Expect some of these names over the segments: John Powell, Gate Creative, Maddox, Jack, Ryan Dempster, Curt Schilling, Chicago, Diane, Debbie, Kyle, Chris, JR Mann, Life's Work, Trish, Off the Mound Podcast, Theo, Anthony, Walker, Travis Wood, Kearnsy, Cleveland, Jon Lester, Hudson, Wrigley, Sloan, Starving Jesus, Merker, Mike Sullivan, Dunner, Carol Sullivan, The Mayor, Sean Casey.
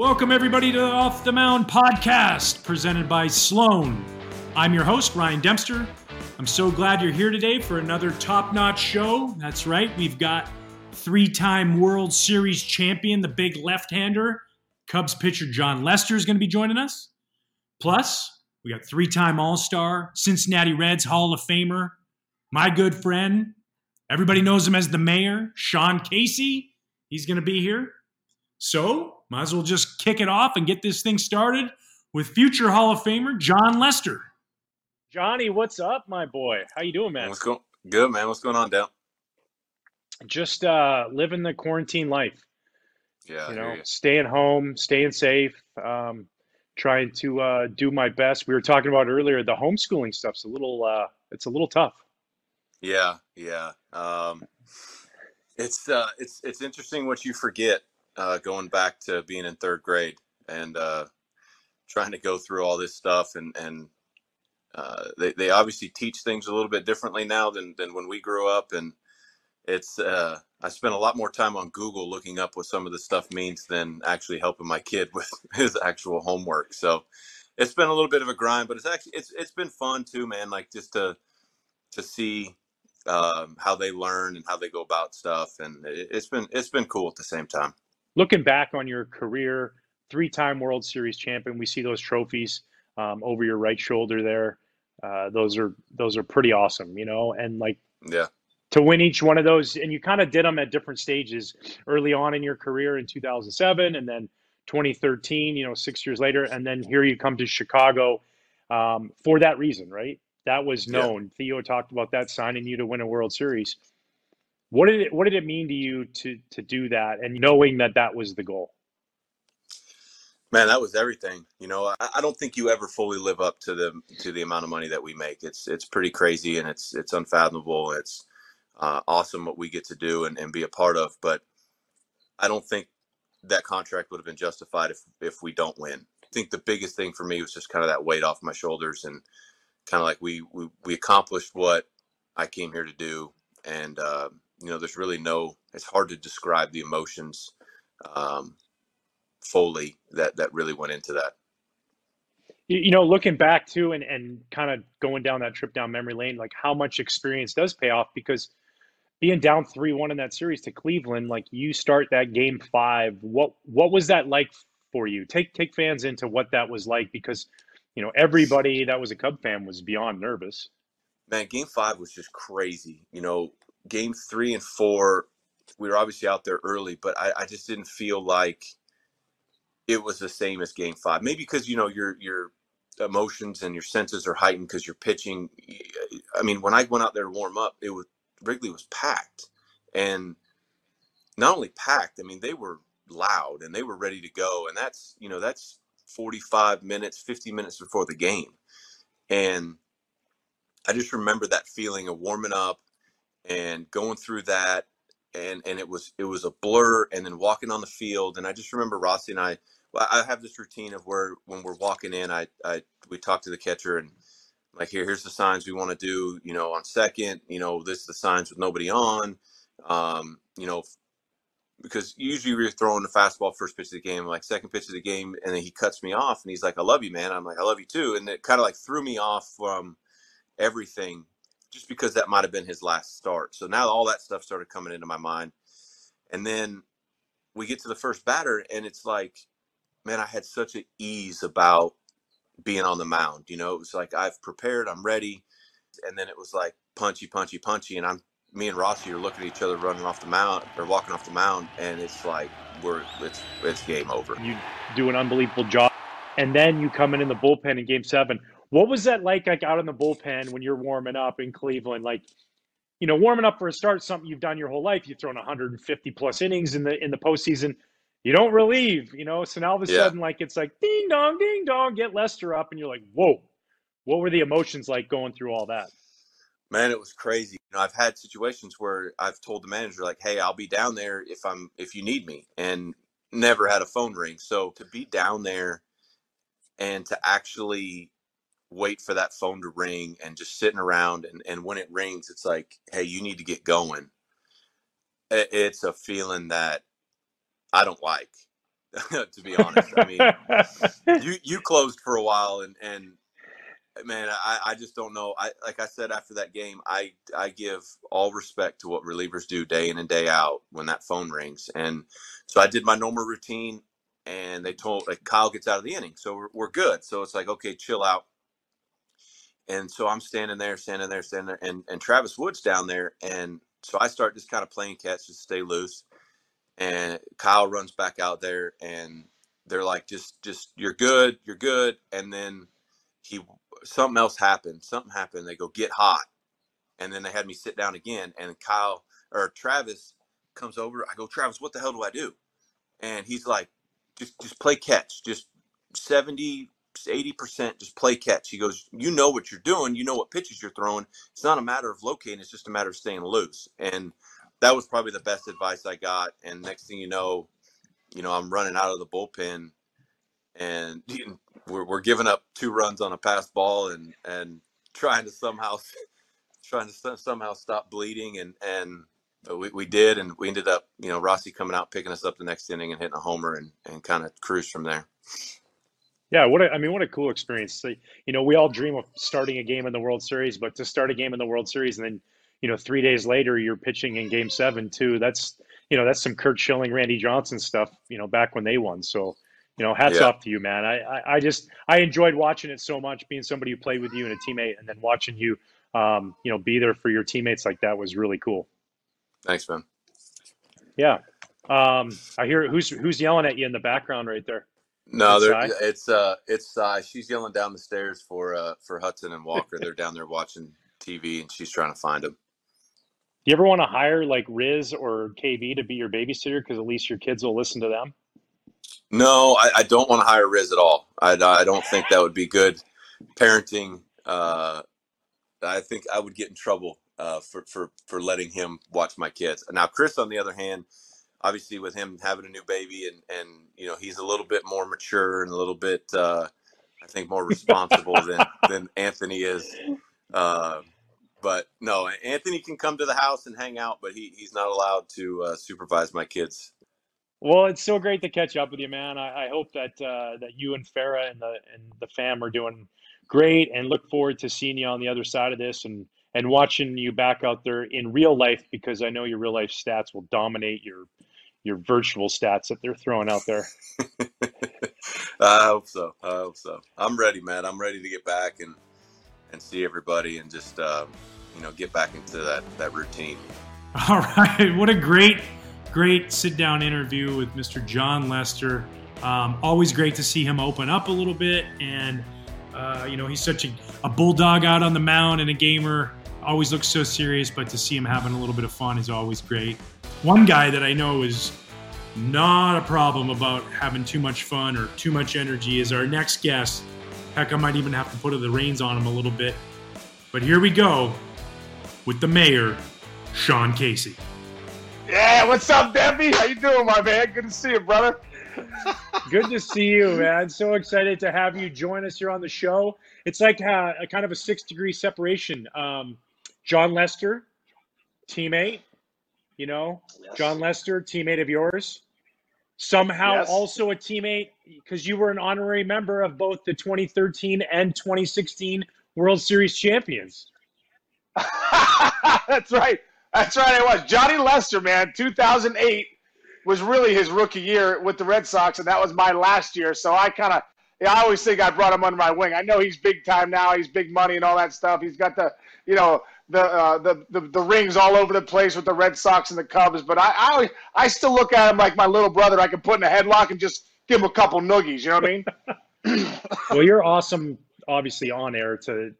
Welcome, everybody, to the Off the Mound Podcast, presented by Sloan. I'm your host, Ryan Dempster. I'm so glad you're here today for another top-notch show. That's right, we've got three-time World Series champion, the big left-hander, Cubs pitcher Jon Lester is going to be joining us. Plus, we got three-time All-Star, Cincinnati Reds Hall of Famer, my good friend, everybody knows him as the Mayor, Sean Casey. He's going to be here. So, might as well just kick it off and get this thing started with future Hall of Famer Jon Lester. Johnny, what's up, my boy? How you doing, man? What's going? Good, man. What's going on, Dale? Just living the quarantine life. Yeah, you know, staying home, staying safe, trying to do my best. We were talking about earlier the homeschooling stuff's a little tough. Yeah. It's interesting what you forget. Going back to being in third grade and trying to go through all this stuff. And they obviously teach things a little bit differently now than when we grew up. And it's I spent a lot more time on Google looking up what some of the stuff means than actually helping my kid with his actual homework. So it's been a little bit of a grind, but it's been fun too, man, like just to see how they learn and how they go about stuff. And it's been cool at the same time. Looking back on your career, three-time World Series champion, we see those trophies over your right shoulder there. Those are pretty awesome, you know. And to win each one of those, and you kind of did them at different stages early on in your career in 2007, and then 2013. You know, 6 years later, and then here you come to Chicago for that reason, right? That was known. Yeah. Theo talked about that, signing you to win a World Series. What did it mean to you to do that, and knowing that was the goal? Man, that was everything. You know, I don't think you ever fully live up to the amount of money that we make. It's pretty crazy, and it's unfathomable. It's awesome what we get to do and be a part of, but I don't think that contract would have been justified if we don't win. I think the biggest thing for me was just kind of that weight off my shoulders, and kind of like we accomplished what I came here to do, and you know, there's really it's hard to describe the emotions fully that really went into that. You know, looking back too, and kind of going down that trip down memory lane, like how much experience does pay off, because being down 3-1 in that series to Cleveland, like you start that game 5, what was that like for you? Take fans into what that was like, because, you know, everybody that was a Cub fan was beyond nervous. Man, game 5 was just crazy. You know, game 3 and 4, we were obviously out there early, but I just didn't feel like it was the same as game 5. Maybe because, you know, your emotions and your senses are heightened because you're pitching. I mean, when I went out there to warm up, Wrigley was packed, and not only packed, I mean, they were loud and they were ready to go. And that's, you know, that's 45 minutes, 50 minutes before the game. And I just remember that feeling of warming up and going through that, and it was a blur, and then walking on the field. And I just remember Rossi and I have this routine of where when we're walking in, we talk to the catcher, and I'm like, here's the signs we want to do, you know, on second, you know, this is the signs with nobody on, you know, because usually we're throwing the fastball first pitch of the game, like second pitch of the game, and then he cuts me off and he's like, I love you, man. I'm like, I love you too. And it kind of like threw me off from everything, just because that might have been his last start. So now all that stuff started coming into my mind. And then we get to the first batter, and it's like, man, I had such an ease about being on the mound. You know, it was like, I've prepared, I'm ready. And then it was like punchy, punchy, punchy. And me and Rossi are looking at each other running off the mound or walking off the mound. And it's like, it's game over. You do an unbelievable job. And then you come in the bullpen in game 7. What was that like out in the bullpen when you're warming up in Cleveland? Like, you know, warming up for a start, something you've done your whole life. You've thrown 150 plus innings in the postseason. You don't relieve, you know. So now all of a sudden, like, it's like ding dong, get Lester up, and you're like, whoa. What were the emotions like going through all that? Man, it was crazy. You know, I've had situations where I've told the manager, like, hey, I'll be down there if you need me, and never had a phone ring. So to be down there and to actually wait for that phone to ring, and just sitting around, and when it rings, it's like, hey, you need to get going. It's a feeling that I don't like. to be honest. I mean, you closed for a while, and man, I just don't know. Like I said after that game, I give all respect to what relievers do day in and day out when that phone rings. And so I did my normal routine, and they told, like, Kyle gets out of the inning, so we're good. So it's like, okay, chill out. And so I'm standing there, and Travis Wood's down there. And so I start just kind of playing catch, just stay loose. And Kyle runs back out there, and they're like, just you're good. And then something happened. They go, get hot. And then they had me sit down again, and Travis comes over. I go, Travis, what the hell do I do? And he's like, just play catch, just 70-80%, just play catch. He goes, you know what you're doing, you know what pitches you're throwing. It's not a matter of locating, it's just a matter of staying loose. And that was probably the best advice I got. And next thing you know, I'm running out of the bullpen, and we're giving up 2 runs on a passed ball, and trying to somehow stop bleeding. And we did, and we ended up, you know, Rossi coming out, picking us up the next inning and hitting a homer, and kind of cruised from there. Yeah, what a cool experience. You know, we all dream of starting a game in the World Series, but to start a game in the World Series and then, you know, 3 days later you're pitching in Game 7 too. That's some Curt Schilling, Randy Johnson stuff, you know, back when they won. So, you know, hats off to you, man. I enjoyed watching it so much, being somebody who played with you and a teammate, and then watching you, you know, be there for your teammates like that was really cool. Thanks, man. Yeah. I hear who's yelling at you in the background right there. No, it's she's yelling down the stairs for Hudson and Walker. They're down there watching TV, and she's trying to find them. Do you ever want to hire like Riz or KB to be your babysitter? Because at least your kids will listen to them. No, I don't want to hire Riz at all. I don't think that would be good parenting. I think I would get in trouble for letting him watch my kids. Now, Chris, on the other hand, obviously with him having a new baby and you know, he's a little bit more mature and a little bit, I think, more responsible than Anthony is. But no, Anthony can come to the house and hang out, but he's not allowed to supervise my kids. Well, it's so great to catch up with you, man. I hope that you and Farrah and the fam are doing great, and look forward to seeing you on the other side of this and watching you back out there in real life, because I know your real life stats will dominate your virtual stats that they're throwing out there. I hope so. I'm ready, man. I'm ready to get back and see everybody, and just, you know, get back into that routine. All right. What a great sit-down interview with Mr. Jon Lester. Always great to see him open up a little bit. And, you know, he's such a bulldog out on the mound and a gamer. Always looks so serious, but to see him having a little bit of fun is always great. One guy that I know is not a problem about having too much fun or too much energy is our next guest. Heck, I might even have to put the reins on him a little bit. But here we go with the mayor, Sean Casey. Yeah, what's up, Debbie? How you doing, my man? Good to see you, brother. Good to see you, man. So excited to have you join us here on the show. It's like a kind of a 6-degree separation. Jon Lester, teammate, you know, yes. Jon Lester, teammate of yours. Somehow also a teammate, because you were an honorary member of both the 2013 and 2016 World Series champions. That's right. I was. Johnny Lester, man, 2008 was really his rookie year with the Red Sox, and that was my last year. So I kind of, I always think I brought him under my wing. I know he's big time now. He's big money and all that stuff. He's got the, you know, the rings all over the place with the Red Sox and the Cubs, but I still look at him like my little brother. I can put in a headlock and just give him a couple noogies. You know what I mean? Well, you're awesome, obviously, on air to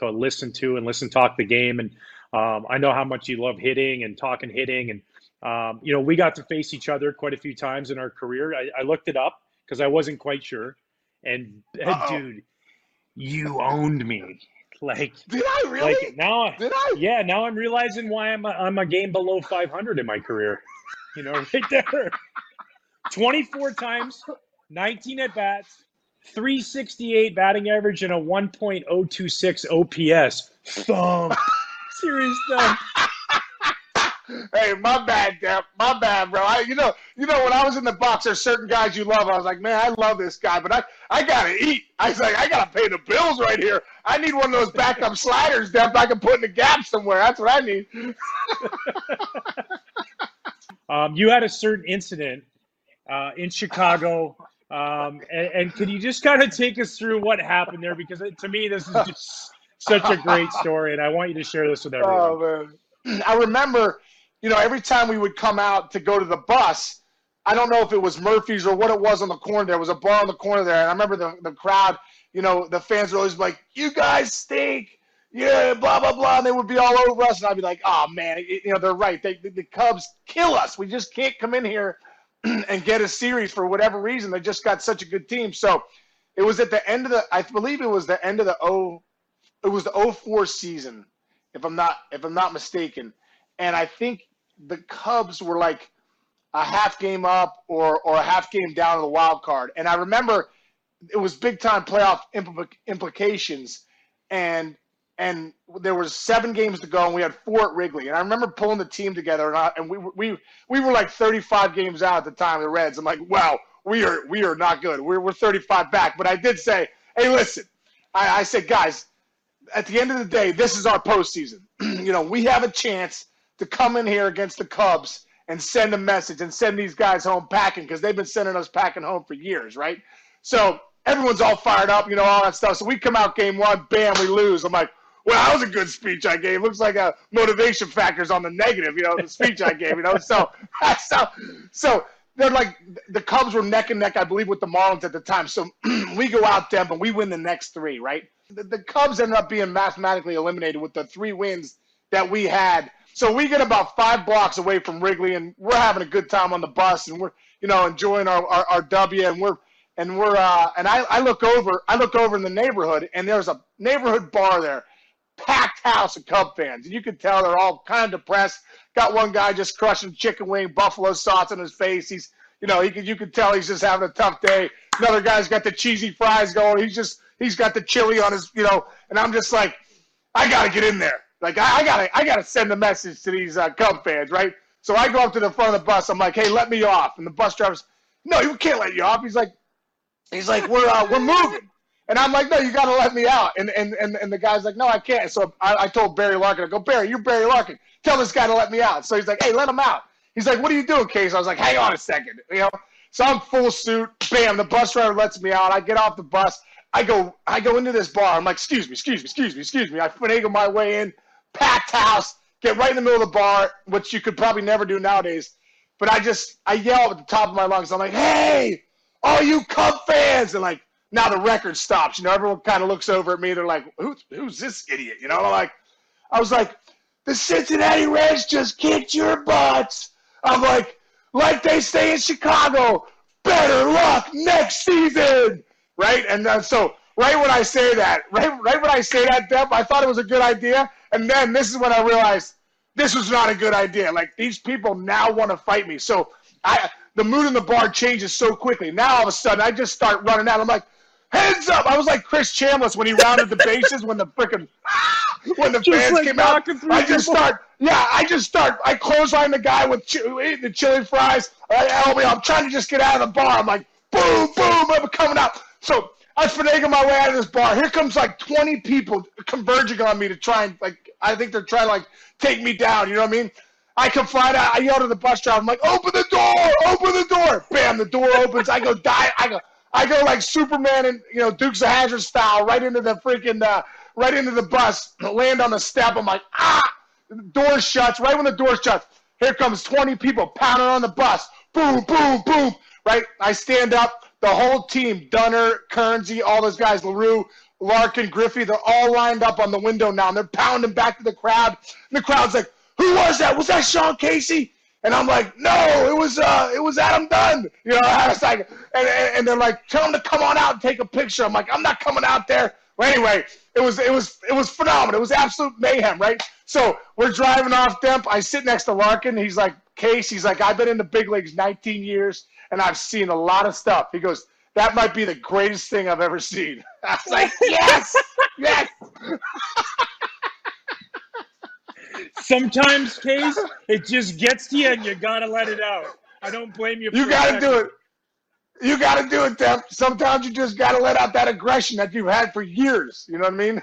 listen to and talk the game, and I know how much you love hitting and talking hitting, and you know, we got to face each other quite a few times in our career. I looked it up because I wasn't quite sure, and dude, you owned me. Like, did I really? Like, now, did I? Yeah, now I'm realizing why I'm a game below 500 in my career. You know, right there. 24 times, 19 at bats, 368 batting average, and a 1.026 OPS. Thumb. Serious thumb. Hey, my bad, Depp. My bad, bro. You know, when I was in the box, there's certain guys you love. I was like, man, I love this guy, but I gotta eat. I was like, I gotta pay the bills right here. I need one of those backup sliders, Depp, I can put in the gap somewhere. That's what I need. You had a certain incident in Chicago. And can you just kind of take us through what happened there? Because to me, this is just such a great story, and I want you to share this with everyone. Oh, man. I remember, every time we would come out to go to the bus, I don't know if it was Murphy's or what it was on the corner. There was a bar on the corner there, and I remember the crowd, the fans were always like, you guys stink. Yeah, blah, blah, blah, and they would be all over us, and I'd be like, oh, man, they're right. The Cubs kill us. We just can't come in here and get a series for whatever reason. They just got such a good team. So it was at the end of the – I believe it was the end of the '04 season, if I'm not mistaken. And I think the Cubs were like a half game up or a half game down in the wild card. And I remember it was big-time playoff implications, and there was 7 games to go, and we had 4 at Wrigley. And I remember pulling the team together, and we were like 35 games out at the time, the Reds. I'm like, wow, we are not good. We're 35 back. But I did say, hey, listen, I said, guys, at the end of the day, this is our postseason. We have a chance to come in here against the Cubs and send a message and send these guys home packing, because they've been sending us packing home for years, right? So everyone's all fired up, all that stuff. So we come out game 1, bam, we lose. I'm like, well, that was a good speech I gave. Looks like a motivation factor's on the negative, the speech I gave, So they're like, the Cubs were neck and neck, I believe, with the Marlins at the time. So we go out there, and we win the next 3, right? The Cubs ended up being mathematically eliminated with the 3 wins that we had. So we get about 5 blocks away from Wrigley, and we're having a good time on the bus, and we're, enjoying our W, and I look over in the neighborhood, and there's a neighborhood bar there. Packed house of Cub fans. And you could tell they're all kind of depressed. Got one guy just crushing chicken wing, buffalo sauce on his face. He's, you could tell he's just having a tough day. Another guy's got the cheesy fries going. He's got the chili on his, and I'm just like, I got to get in there. Like, I gotta send a message to these Cub fans, right? So I go up to the front of the bus. I'm like, hey, let me off. And the bus driver's, no, he can't let you off. He's like, we're moving. And I'm like, no, you got to let me out. And the guy's like, no, I can't. So I told Barry Larkin, I go, Barry, you're Barry Larkin. Tell this guy to let me out. So he's like, hey, let him out. He's like, what are you doing, Casey? I was like, hang on a second. So I'm full suit. Bam, the bus driver lets me out. I get off the bus. I go into this bar. I'm like, excuse me. I finagle my way in, packed house, get right in the middle of the bar, which you could probably never do nowadays. But I yell at the top of my lungs. I'm like, hey, all you Cub fans. And like, now the record stops. Everyone kind of looks over at me. They're like, who's this idiot? I was like, the Cincinnati Reds just kicked your butts. I'm like they say in Chicago, better luck next season, right? And so right when I say that, Depp, I thought it was a good idea. And then this is when I realized this was not a good idea. Like, these people now want to fight me. So the mood in the bar changes so quickly. Now all of a sudden I just start running out. I'm like, heads up! I was like Chris Chambliss when he rounded the bases when the frickin' when the fans like came out. I just start. I clothesline the guy with eating the chili fries. I'm trying to just get out of the bar. I'm like, boom, boom! I'm coming out. So I finagle my way out of this bar. Here comes like 20 people converging on me to try and I think they're trying to take me down. You know what I mean? I come fly out. I yell to the bus driver. I'm like, open the door! Open the door! Bam! The door opens. I go die. I go like Superman and Dukes of Hazzard style right into the freaking right into the bus, land on the step. I'm like, ah! The door shuts. Right when the door shuts, here comes 20 people pounding on the bus. Boom! Boom! Boom! Right? I stand up. The whole team, Dunner, Kearnsy, all those guys, LaRue, Larkin, Griffey, they're all lined up on the window now, and they're pounding back to the crowd. And the crowd's like, who was that? Was that Sean Casey? And I'm like, no, it was Adam Dunn. I was like, and they're like, tell him to come on out and take a picture. I'm like, I'm not coming out there. Well, anyway, it was phenomenal. It was absolute mayhem, right? So we're driving off, Demp. I sit next to Larkin. He's like, Casey's like, I've been in the big leagues 19 years, and I've seen a lot of stuff. He goes, that might be the greatest thing I've ever seen. I was like, yes, yes. Sometimes, Case, it just gets to you and you got to let it out. I don't blame you for that. You got to do it. You got to do it, Depp. Sometimes you just got to let out that aggression that you've had for years. You know what I mean?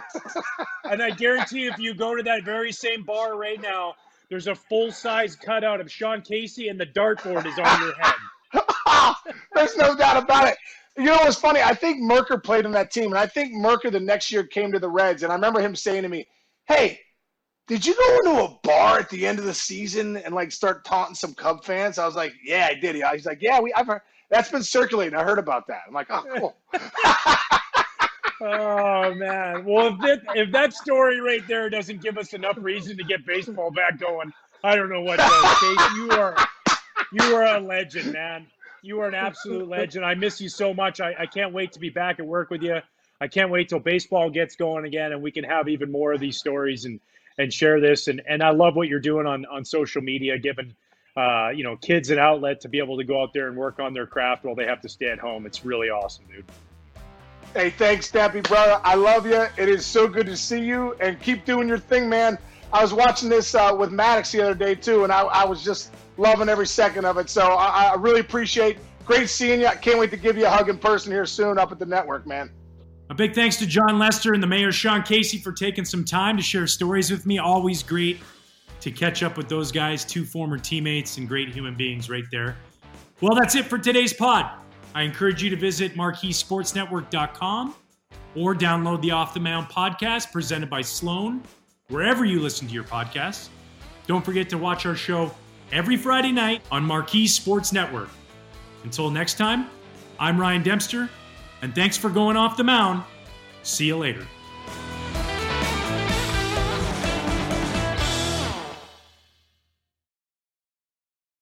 And I guarantee you, if you go to that very same bar right now, there's a full-size cutout of Sean Casey and the dartboard is on your head. There's no doubt about it. You know what's funny? I think Merker played on that team, and I think Merker the next year came to the Reds, and I remember him saying to me, hey, did you go into a bar at the end of the season and, like, start taunting some Cub fans? I was like, yeah, I did. He's like, yeah, I've heard. That's been circulating. I heard about that. I'm like, oh, cool. Oh, man. Well, if that story right there doesn't give us enough reason to get baseball back going, I don't know what does. Case, you are a legend, man. You are an absolute legend. I miss you so much. I can't wait to be back at work with you. I can't wait till baseball gets going again and we can have even more of these stories and share this. And I love what you're doing on social media, giving kids an outlet to be able to go out there and work on their craft while they have to stay at home. It's really awesome, dude. Hey, thanks, Stampy, brother. I love you. It is so good to see you, and keep doing your thing, man. I was watching this with Maddox the other day, too, and I was just loving every second of it. So I really appreciate it. Great seeing you. I can't wait to give you a hug in person here soon up at the network, man. A big thanks to Jon Lester and the Mayor, Sean Casey, for taking some time to share stories with me. Always great to catch up with those guys, two former teammates and great human beings right there. Well, that's it for today's pod. I encourage you to visit marqueesportsnetwork.com or download the Off the Mound podcast presented by Sloan, wherever you listen to your podcasts. Don't forget to watch our show every Friday night on Marquee Sports Network. Until next time, I'm Ryan Dempster, and thanks for going off the mound. See you later.